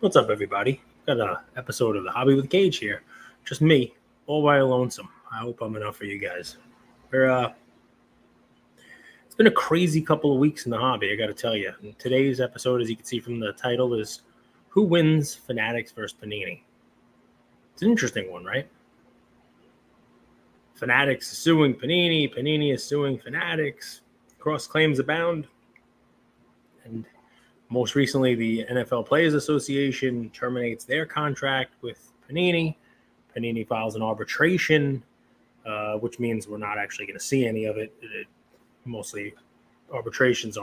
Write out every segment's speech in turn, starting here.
What's up, everybody? Got an episode of The Hobby with Cage here. Just me, all by lonesome. I hope I'm enough for you guys. It's been a crazy couple of weeks in the hobby, I got to tell you. And today's episode, as you can see from the title, is Who Wins Fanatics vs. Panini? It's an interesting one, right? Fanatics is suing Panini. Panini is suing Fanatics. Cross claims abound. And most recently, the NFL Players Association terminates their contract with Panini. Panini files an arbitration, which means we're not actually going to see any of it. Mostly arbitrations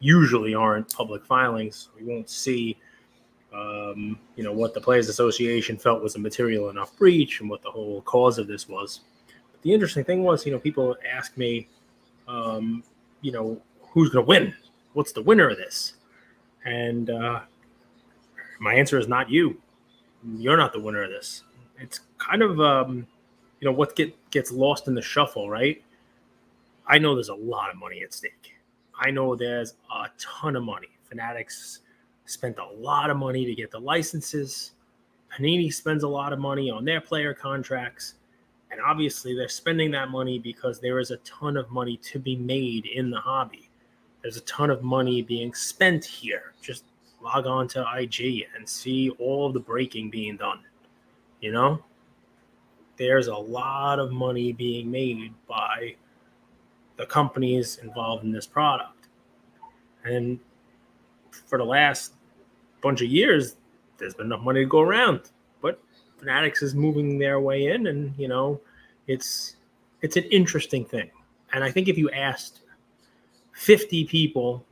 usually aren't public filings. We won't see what the Players Association felt was a material enough breach and what the whole cause of this was. But the interesting thing was, people ask me, who's going to win? What's the winner of this? And my answer is not you. You're not the winner of this. It's kind of, what gets lost in the shuffle, right? I know there's a lot of money at stake. I know there's a ton of money. Fanatics spent a lot of money to get the licenses. Panini spends a lot of money on their player contracts. And obviously they're spending that money because there is a ton of money to be made in the hobby. There's a ton of money being spent here. Just log on to IG and see all the breaking being done. There's a lot of money being made by the companies involved in this product. And for the last bunch of years, there's been enough money to go around. But Fanatics is moving their way in, and, it's an interesting thing. And I think if you asked 50 people,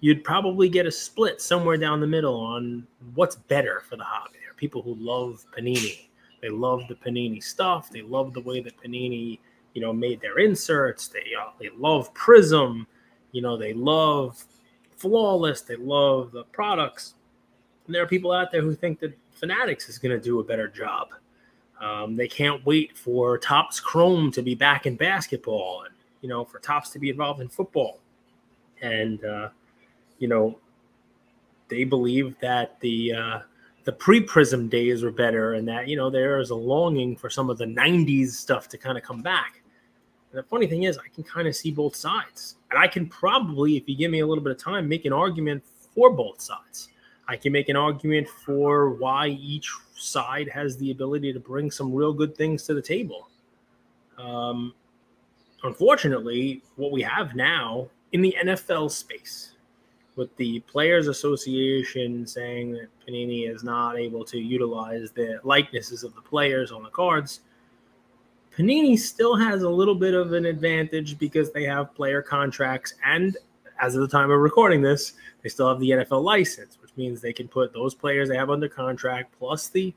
you'd probably get a split somewhere down the middle on what's better for the hobby. There are people who love Panini. They love the Panini stuff. They love the way that Panini, made their inserts. They love Prism. They love Flawless. They love the products. And there are people out there who think that Fanatics is going to do a better job. They can't wait for Topps Chrome to be back in basketball and, for Topps to be involved in football. And, they believe that the pre-Prism days were better and that, there is a longing for some of the 90s stuff to kind of come back. And the funny thing is I can kind of see both sides. And I can probably, if you give me a little bit of time, make an argument for both sides. I can make an argument for why each side has the ability to bring some real good things to the table. Unfortunately, what we have now in the NFL space with the Players Association saying that Panini is not able to utilize the likenesses of the players on the cards, Panini still has a little bit of an advantage because they have player contracts. And as of the time of recording this, they still have the NFL license, which means they can put those players they have under contract plus the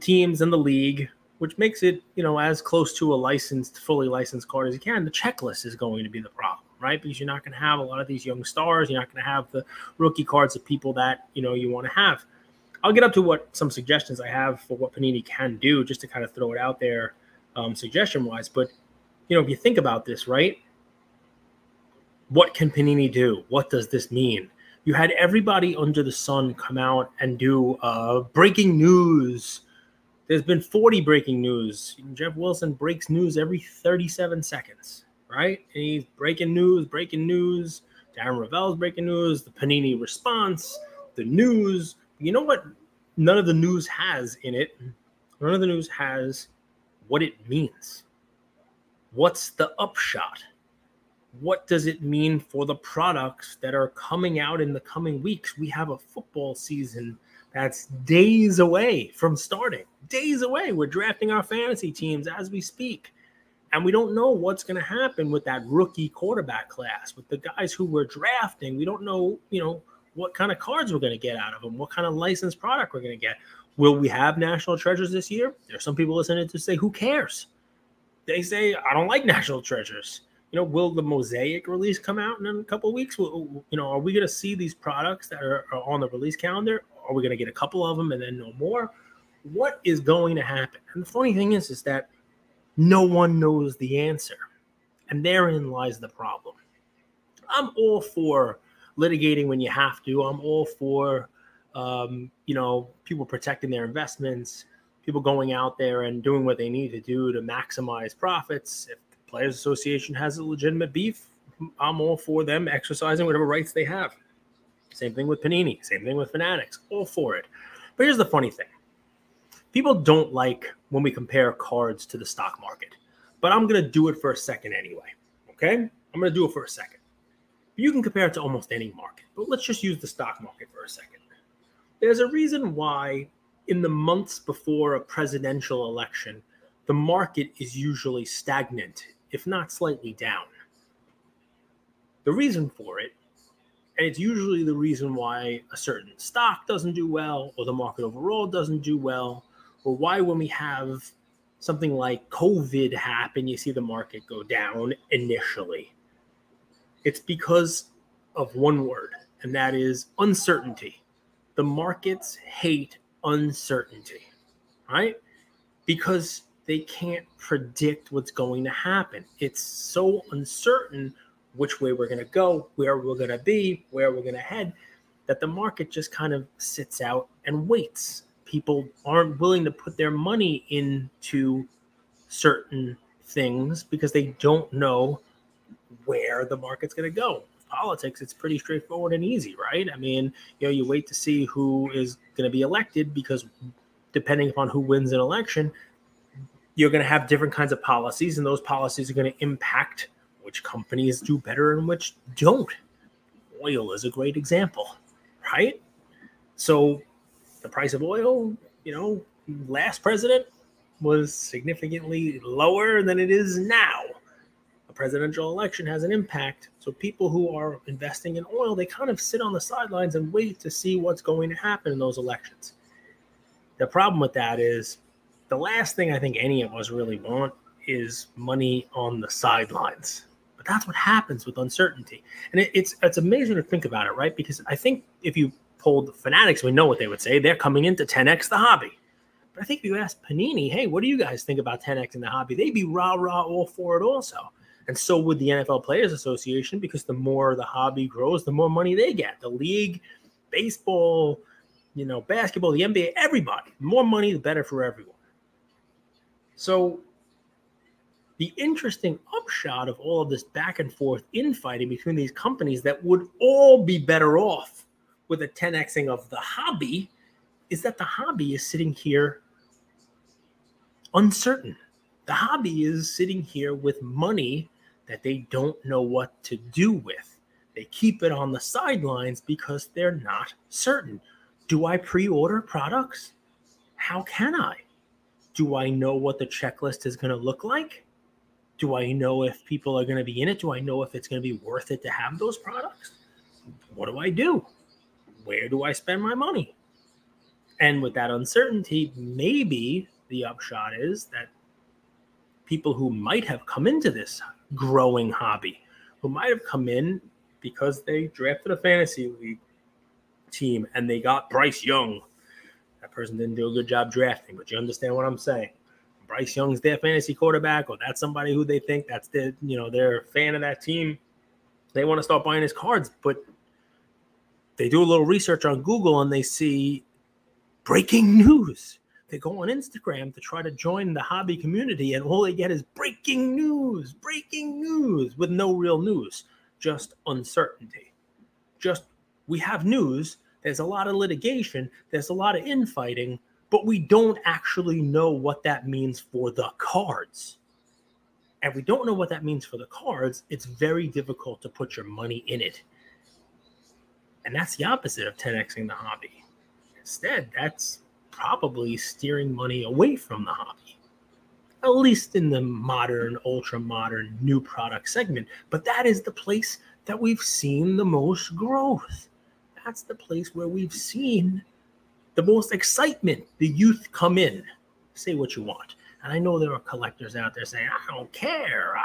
teams and the league, which makes it, as close to a licensed, fully licensed card as you can. The checklist is going to be the problem, right? Because you're not going to have a lot of these young stars. You're not going to have the rookie cards of people that, you want to have. I'll get up to what some suggestions I have for what Panini can do just to kind of throw it out there suggestion-wise. But, if you think about this, right, what can Panini do? What does this mean? You had everybody under the sun come out and do breaking news. There's been 40 breaking news. Jeff Wilson breaks news every 37 seconds, right? And he's breaking news. Darren Ravel's breaking news, the Panini response, the news. You know what? None of the news has in it. None of the news has what it means. What's the upshot? What does it mean for the products that are coming out in the coming weeks? We have a football season that's days away from starting. Days away. We're drafting our fantasy teams as we speak. And we don't know what's going to happen with that rookie quarterback class, with the guys who we're drafting. We don't know, what kind of cards we're going to get out of them, what kind of licensed product we're going to get. Will we have National Treasures this year? There's some people listening to say, who cares? They say, I don't like National Treasures. Will the Mosaic release come out in a couple of weeks? Are we going to see these products that are on the release calendar? Are we going to get a couple of them and then no more? What is going to happen? And the funny thing is that no one knows the answer. And therein lies the problem. I'm all for litigating when you have to. I'm all for you know, people protecting their investments, people going out there and doing what they need to do to maximize profits. If the Players Association has a legitimate beef, I'm all for them exercising whatever rights they have. Same thing with Panini, same thing with Fanatics, all for it. But here's the funny thing. People don't like when we compare cards to the stock market, but I'm going to do it for a second anyway, okay? I'm going to do it for a second. You can compare it to almost any market, but let's just use the stock market for a second. There's a reason why in the months before a presidential election, the market is usually stagnant, if not slightly down. The reason for it, and it's usually the reason why a certain stock doesn't do well, or the market overall doesn't do well, or why when we have something like COVID happen, you see the market go down initially. It's because of one word, and that is uncertainty. The markets hate uncertainty, right? Because they can't predict what's going to happen. It's so uncertain which way we're going to go, where we're going to be, where we're going to head, that the market just kind of sits out and waits. People aren't willing to put their money into certain things because they don't know where the market's going to go. Politics, it's pretty straightforward and easy, right? I mean, you know, you wait to see who is going to be elected because depending upon who wins an election, you're going to have different kinds of policies, and those policies are going to impact which companies do better and which don't. Oil is a great example, right? So the price of oil, you know, last president was significantly lower than it is now. A presidential election has an impact. So people who are investing in oil, they kind of sit on the sidelines and wait to see what's going to happen in those elections. The problem with that is the last thing I think any of us really want is money on the sidelines. But that's what happens with uncertainty. And it's amazing to think about it, right? Because I think if you polled the Fanatics, we know what they would say. They're coming into 10X the hobby. But I think if you ask Panini, hey, what do you guys think about 10X in the hobby? They'd be rah-rah all for it also. And so would the NFL Players Association, because the more the hobby grows, the more money they get. The league, baseball, you know, basketball, the NBA, everybody. The more money, the better for everyone. So the interesting upshot of all of this back and forth infighting between these companies that would all be better off with a 10Xing of the hobby is that the hobby is sitting here uncertain. The hobby is sitting here with money that they don't know what to do with. They keep it on the sidelines because they're not certain. Do I pre-order products? How can I? Do I know what the checklist is going to look like? Do I know if people are going to be in it? Do I know if it's going to be worth it to have those products? What do I do? Where do I spend my money? And with that uncertainty, maybe the upshot is that people who might have come into this growing hobby, who might have come in because they drafted a fantasy league team and they got Bryce Young. That person didn't do a good job drafting, but you understand what I'm saying. Bryce Young's their fantasy quarterback, or that's somebody who they think that's their, you know, they're a fan of that team. They want to start buying his cards, but they do a little research on Google and they see breaking news. They go on Instagram to try to join the hobby community, and all they get is breaking news with no real news, just uncertainty. Just we have news. There's a lot of litigation. There's a lot of infighting, but we don't actually know what that means for the cards. And we don't know what that means for the cards. It's very difficult to put your money in it. And that's the opposite of 10Xing the hobby. Instead, that's probably steering money away from the hobby, at least in the modern, ultra-modern, new product segment. But that is the place that we've seen the most growth. That's the place where we've seen the most excitement. The youth come in. Say what you want. And I know there are collectors out there saying, I don't care.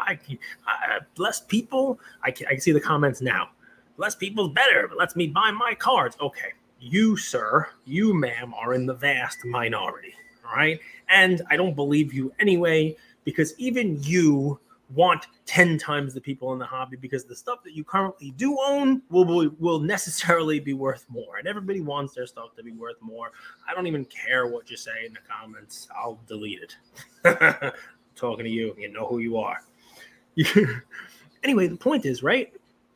Less people. I can see the comments now. Less people's better. But lets me buy my cards. Okay. You, sir, you, ma'am, are in the vast minority, all right? And I don't believe you anyway, because even you want 10 times the people in the hobby, because the stuff that you currently do own will necessarily be worth more. And everybody wants their stuff to be worth more. I don't even care what you say in the comments. I'll delete it. Talking to you. You know who you are. Anyway, the point is, right?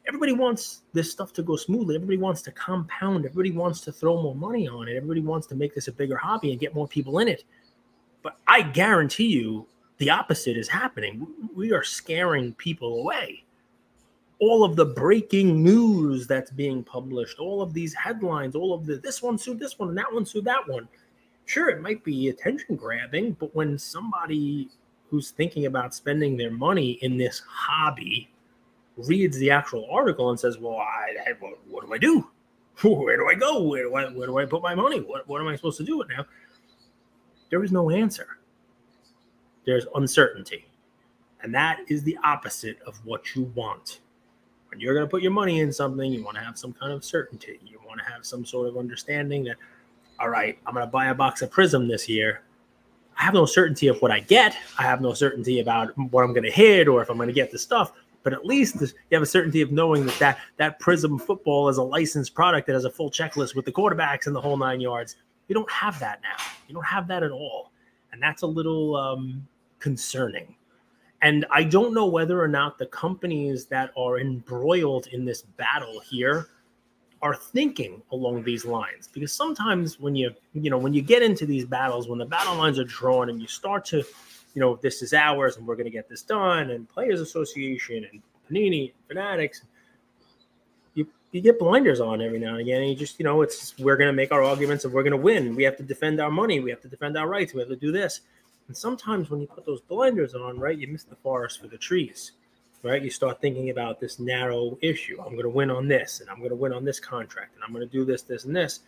Everybody wants this stuff to go smoothly. Everybody wants to compound. Everybody wants to throw more money on it. Everybody wants to make this a bigger hobby and get more people in it. But I guarantee you, the opposite is happening. We are scaring people away. All of the breaking news that's being published, all of these headlines, all of the this one sued this one, and that one sued that one. Sure, it might be attention grabbing, but when somebody who's thinking about spending their money in this hobby reads the actual article and says, well, what do I do? Where do I go? Where do I put my money? What am I supposed to do it now? There is no answer. There's uncertainty. And that is the opposite of what you want. When you're going to put your money in something, you want to have some kind of certainty. You want to have some sort of understanding that, all right, I'm going to buy a box of Prism this year. I have no certainty of what I get. I have no certainty about what I'm going to hit or if I'm going to get the stuff. But at least you have a certainty of knowing that that Prism football is a licensed product that has a full checklist with the quarterbacks and the whole 9 yards. You don't have that now. You don't have that at all. And that's a little... concerning. And I don't know whether or not the companies that are embroiled in this battle here are thinking along these lines, because sometimes when you get into these battles, when the battle lines are drawn and you start to, this is ours and we're going to get this done, and Players Association and Panini, Fanatics, you get blinders on every now and again, and you just, we're going to make our arguments and we're going to win. We have to defend our money. We have to defend our rights. We have to do this. And sometimes when you put those blinders on, right, you miss the forest for the trees, right? You start thinking about this narrow issue. I'm going to win on this, and I'm going to win on this contract, and I'm going to do this, this, and this.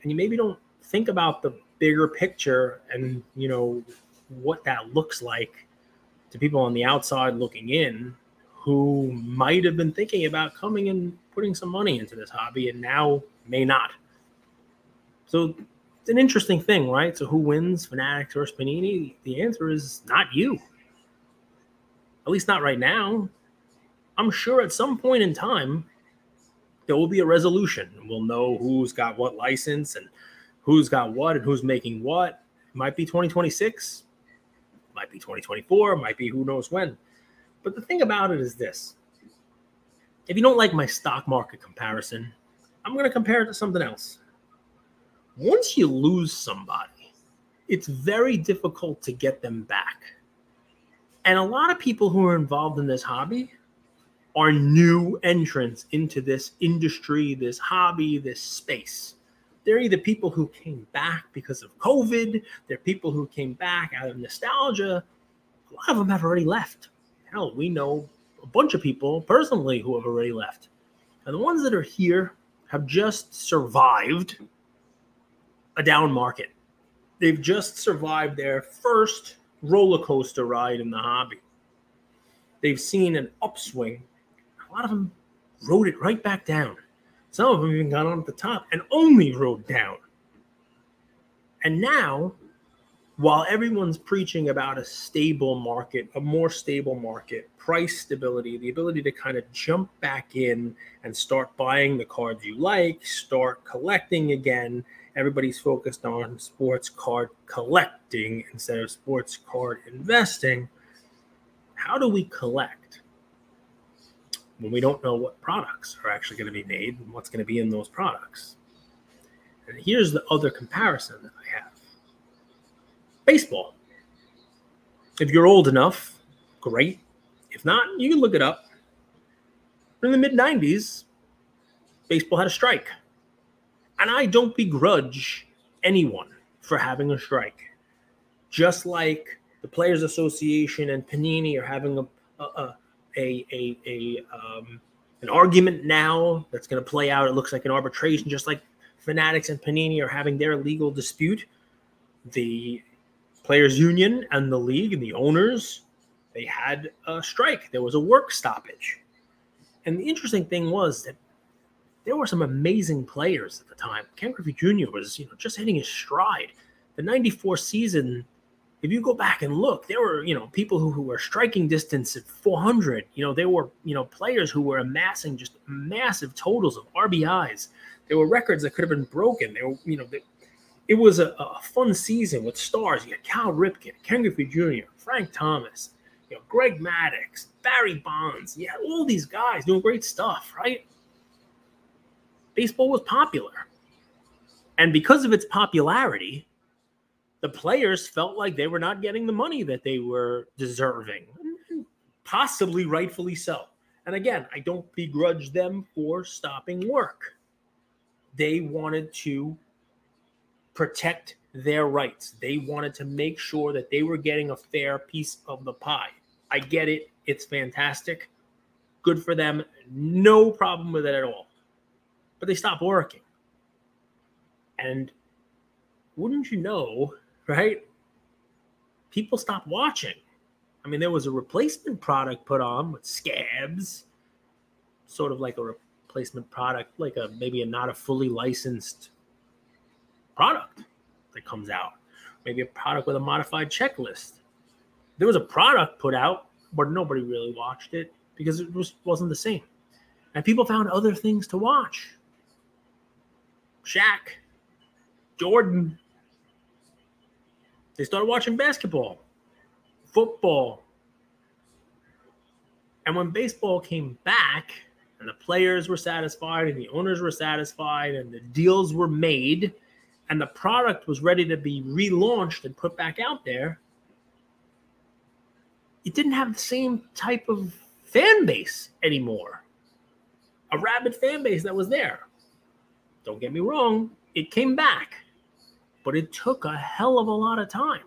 And you maybe don't think about the bigger picture and, what that looks like to people on the outside looking in who might have been thinking about coming and putting some money into this hobby and now may not. So it's an interesting thing, right? So who wins, Fanatics or Panini? The answer is not you. At least not right now. I'm sure at some point in time, there will be a resolution. We'll know who's got what license and who's got what and who's making what. It might be 2026. It might be 2024. It might be who knows when. But the thing about it is this. If you don't like my stock market comparison, I'm going to compare it to something else. Once you lose somebody, it's very difficult to get them back. And a lot of people who are involved in this hobby are new entrants into this industry, this hobby, this space. They're either people who came back because of COVID. They're people who came back out of nostalgia. A lot of them have already left. Hell, we know a bunch of people personally who have already left. And the ones that are here have just survived a down market. They've just survived their first roller coaster ride in the hobby. They've seen an upswing. A lot of them rode it right back down. Some of them even got on at the top and only rode down. And now, while everyone's preaching about a stable market, a more stable market, price stability, the ability to kind of jump back in and start buying the cards you like, start collecting again, everybody's focused on sports card collecting instead of sports card investing. How do we collect when we don't know what products are actually going to be made and what's going to be in those products? And here's the other comparison that I have. Baseball. If you're old enough, great. If not, you can look it up. In the mid-'90s, baseball had a strike. And I don't begrudge anyone for having a strike. Just like the Players Association and Panini are having an argument now that's going to play out. It looks like an arbitration. Just like Fanatics and Panini are having their legal dispute, the Players Union and the league and the owners, they had a strike. There was a work stoppage. And the interesting thing was that there were some amazing players at the time. Ken Griffey Jr. was just hitting his stride. The 94 season if you go back and look, there were, you know, people who were striking distance at 400. You know, there were, you know, players who were amassing just massive totals of RBIs. There were records that could have been broken. There were, you know, it was a fun season with stars. You had Cal Ripken, Ken Griffey Jr., Frank Thomas, you know, Greg Maddux, Barry Bonds. You had all these guys doing great stuff, right? Baseball was popular. And because of its popularity, the players felt like they were not getting the money that they were deserving, possibly rightfully so. And again, I don't begrudge them for stopping work. They wanted to protect their rights. They wanted to make sure that they were getting a fair piece of the pie. I get it. It's fantastic. Good for them. No problem with it at all. But they stopped working. And wouldn't you know, right? People stopped watching. I mean, there was a replacement product put on with scabs, sort of like a replacement product, like a maybe a not a fully licensed product that comes out, maybe a product with a modified checklist. There was a product put out, but nobody really watched it because it just wasn't the same. And people found other things to watch. Shaq, Jordan. They started watching basketball, football. And when baseball came back and the players were satisfied and the owners were satisfied and the deals were made and the product was ready to be relaunched and put back out there, it didn't have the same type of fan base anymore, a rabid fan base that was there. Don't get me wrong. It came back, but it took a hell of a lot of time.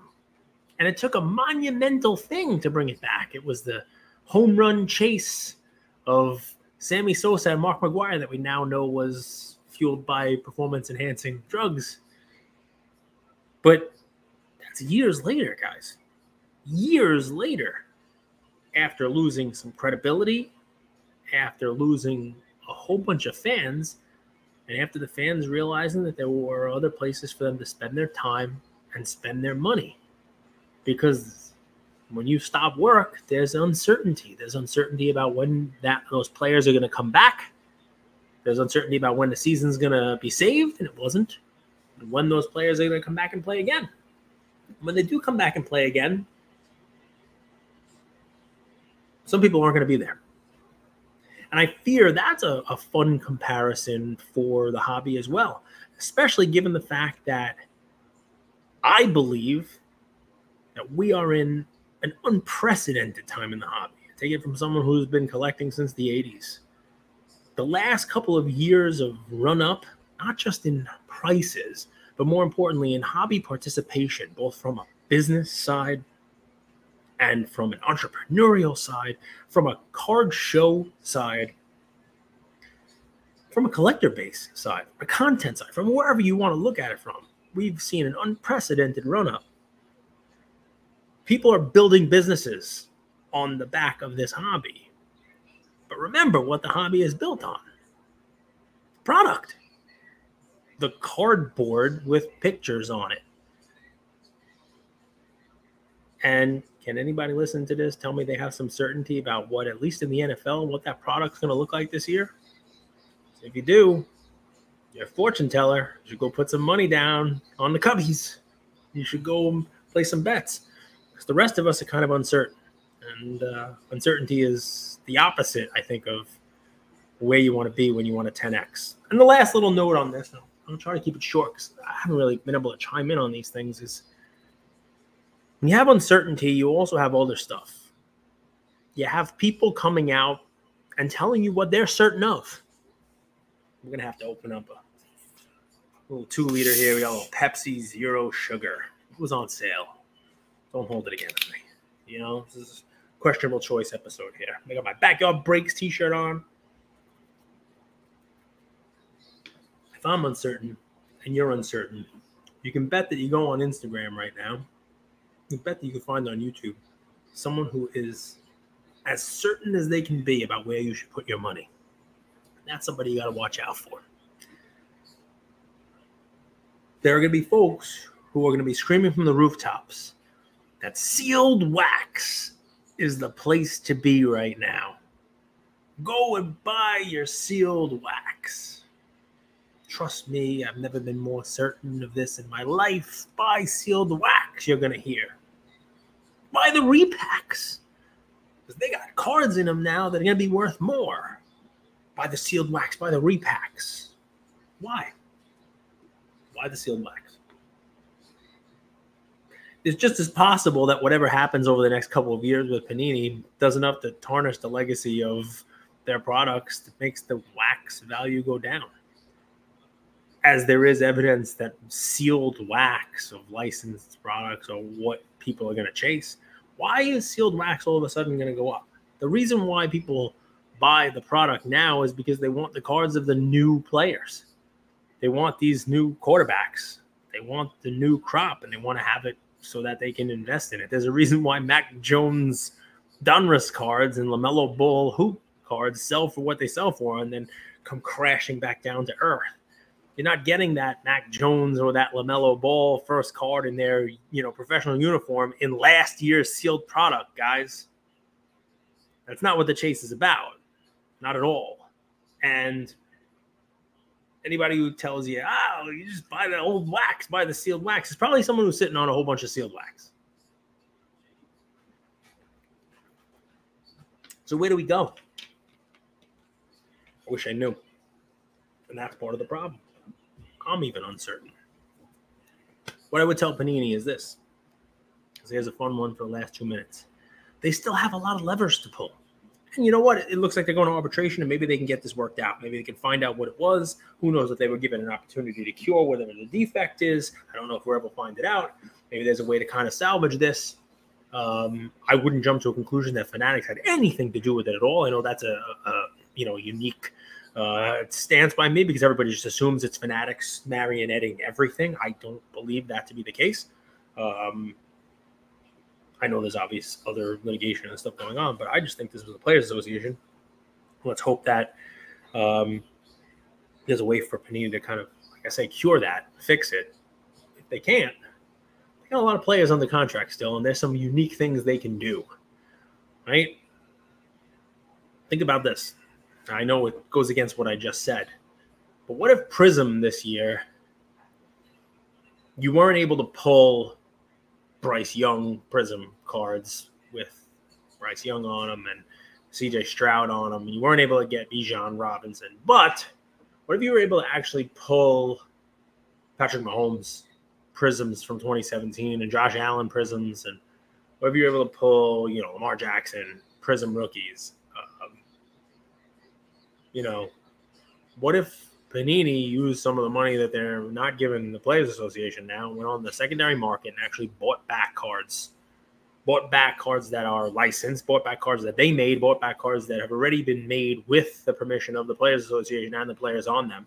And it took a monumental thing to bring it back. It was the home run chase of Sammy Sosa and Mark McGwire that we now know was fueled by performance-enhancing drugs. But that's years later, guys. Years later, after losing some credibility, after losing a whole bunch of fans, and after the fans realizing that there were other places for them to spend their time and spend their money. Because when you stop work, there's uncertainty. There's uncertainty about when those players are going to come back. There's uncertainty about when the season's going to be saved, and it wasn't. And when those players are going to come back and play again. When they do come back and play again, some people aren't going to be there. And I fear that's a fun comparison for the hobby as well, especially given the fact that I believe that we are in an unprecedented time in the hobby. I take it from someone who's been collecting since the 80s. The last couple of years of run up, not just in prices, but more importantly in hobby participation, both from a business side and from an entrepreneurial side, from a card show side, from a collector base side, a content side, from wherever you want to look at it from, we've seen an unprecedented run-up. People are building businesses on the back of this hobby. But remember what the hobby is built on. Product. The cardboard with pictures on it. And can anybody listen to this tell me they have some certainty about what, at least in the NFL, what that product's going to look like this year? If you do, you're a fortune teller. You should go put some money down on the Cubbies. You should go play some bets. Because the rest of us are kind of uncertain. And uncertainty is the opposite, I think, of where you want to be when you want to 10X. And the last little note on this, I'm going to try to keep it short because I haven't really been able to chime in on these things, is when you have uncertainty, you also have other stuff. You have people coming out and telling you what they're certain of. We're going to have to open up a little 2-liter here. We got a little Pepsi Zero Sugar. It was on sale. Don't hold it against me. You know, this is a questionable choice episode here. I got my Backyard Breaks t-shirt on. If I'm uncertain and you're uncertain, you can bet that you go on Instagram right now. You bet that you can find on YouTube someone who is as certain as they can be about where you should put your money. And that's somebody you got to watch out for. There are going to be folks who are going to be screaming from the rooftops that sealed wax is the place to be right now. Go and buy your sealed wax. Trust me, I've never been more certain of this in my life. Buy sealed wax, you're going to hear. Buy the repacks, because they got cards in them now that are going to be worth more. Buy the sealed wax, buy the repacks. Why? Why the sealed wax? It's just as possible that whatever happens over the next couple of years with Panini does enough to tarnish the legacy of their products that makes the wax value go down. As there is evidence that sealed wax of licensed products are what people are going to chase. Why is sealed wax all of a sudden going to go up? The reason why people buy the product now is because they want the cards of the new players. They want these new quarterbacks. They want the new crop, and they want to have it so that they can invest in it. There's a reason why Mac Jones Donruss cards and LaMelo Ball hoop cards sell for what they sell for and then come crashing back down to earth. You're not getting that Mac Jones or that LaMelo Ball first card in their, professional uniform in last year's sealed product, guys. That's not what the chase is about. Not at all. And anybody who tells you, you just buy the old wax, buy the sealed wax, is probably someone who's sitting on a whole bunch of sealed wax. So where do we go? I wish I knew. And that's part of the problem. I'm even uncertain. What I would tell Panini is this, because here's a fun one for the last 2 minutes. They still have a lot of levers to pull. And you know what? It looks like they're going to arbitration, and maybe they can get this worked out. Maybe they can find out what it was. Who knows if they were given an opportunity to cure whatever the defect is. I don't know if we'll ever find it out. Maybe there's a way to kind of salvage this. I wouldn't jump to a conclusion that Fanatics had anything to do with it at all. I know that's a unique stance by me, because everybody just assumes it's Fanatics marionetting everything. I don't believe that to be the case. I know there's obvious other litigation and stuff going on, but I just think this was the Players Association. Let's hope that there's a way for Panini to kind of, like I say, cure that, fix it. If they can't, they got a lot of players on the contract still, and there's some unique things they can do, right? Think about this. I know it goes against what I just said, but what if Prism this year, you weren't able to pull Bryce Young Prism cards with Bryce Young on them and CJ Stroud on them, and you weren't able to get Bijan Robinson, but what if you were able to actually pull Patrick Mahomes Prisms from 2017 and Josh Allen Prisms, and what if you were able to pull, Lamar Jackson Prism rookies? What if Panini used some of the money that they're not giving the Players Association now, went on the secondary market and actually bought back cards that are licensed, bought back cards that they made, bought back cards that have already been made with the permission of the Players Association and the players on them,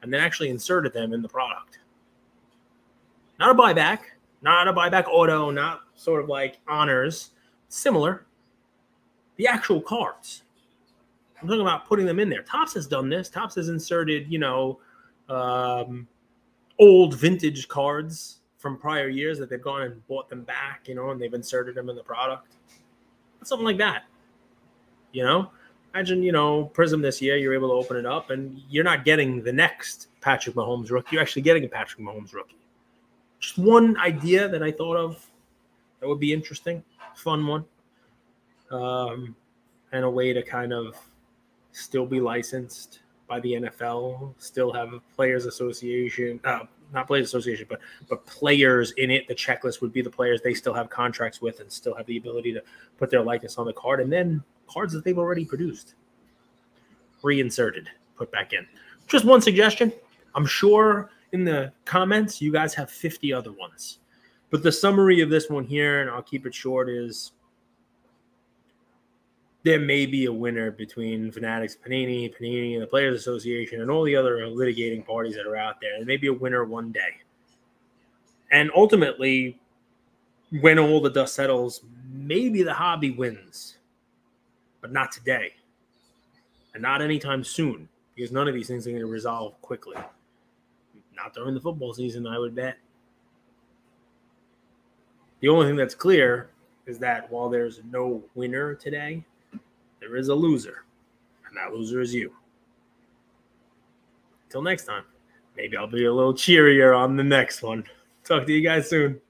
and then actually inserted them in the product? Not a buyback, not a buyback auto, not sort of like honors, similar. The actual cards. I'm talking about putting them in there. Topps has done this. Topps has inserted, old vintage cards from prior years that they've gone and bought them back, and they've inserted them in the product. Something like that, Imagine, Prism this year, you're able to open it up, and you're not getting the next Patrick Mahomes rookie. You're actually getting a Patrick Mahomes rookie. Just one idea that I thought of that would be interesting, fun one, and a way to kind of still be licensed by the NFL, still have a Players Association, not Players Association, but players in it. The checklist would be the players they still have contracts with and still have the ability to put their likeness on the card, and then cards that they've already produced, reinserted, put back in. Just one suggestion. I'm sure in the comments you guys have 50 other ones. But the summary of this one here, and I'll keep it short, is there may be a winner between Fanatics, Panini, and the Players Association, and all the other litigating parties that are out there. There may be a winner one day. And ultimately, when all the dust settles, maybe the hobby wins. But not today. And not anytime soon, because none of these things are going to resolve quickly. Not during the football season, I would bet. The only thing that's clear is that while there's no winner today, there is a loser, and that loser is you. Until next time, maybe I'll be a little cheerier on the next one. Talk to you guys soon.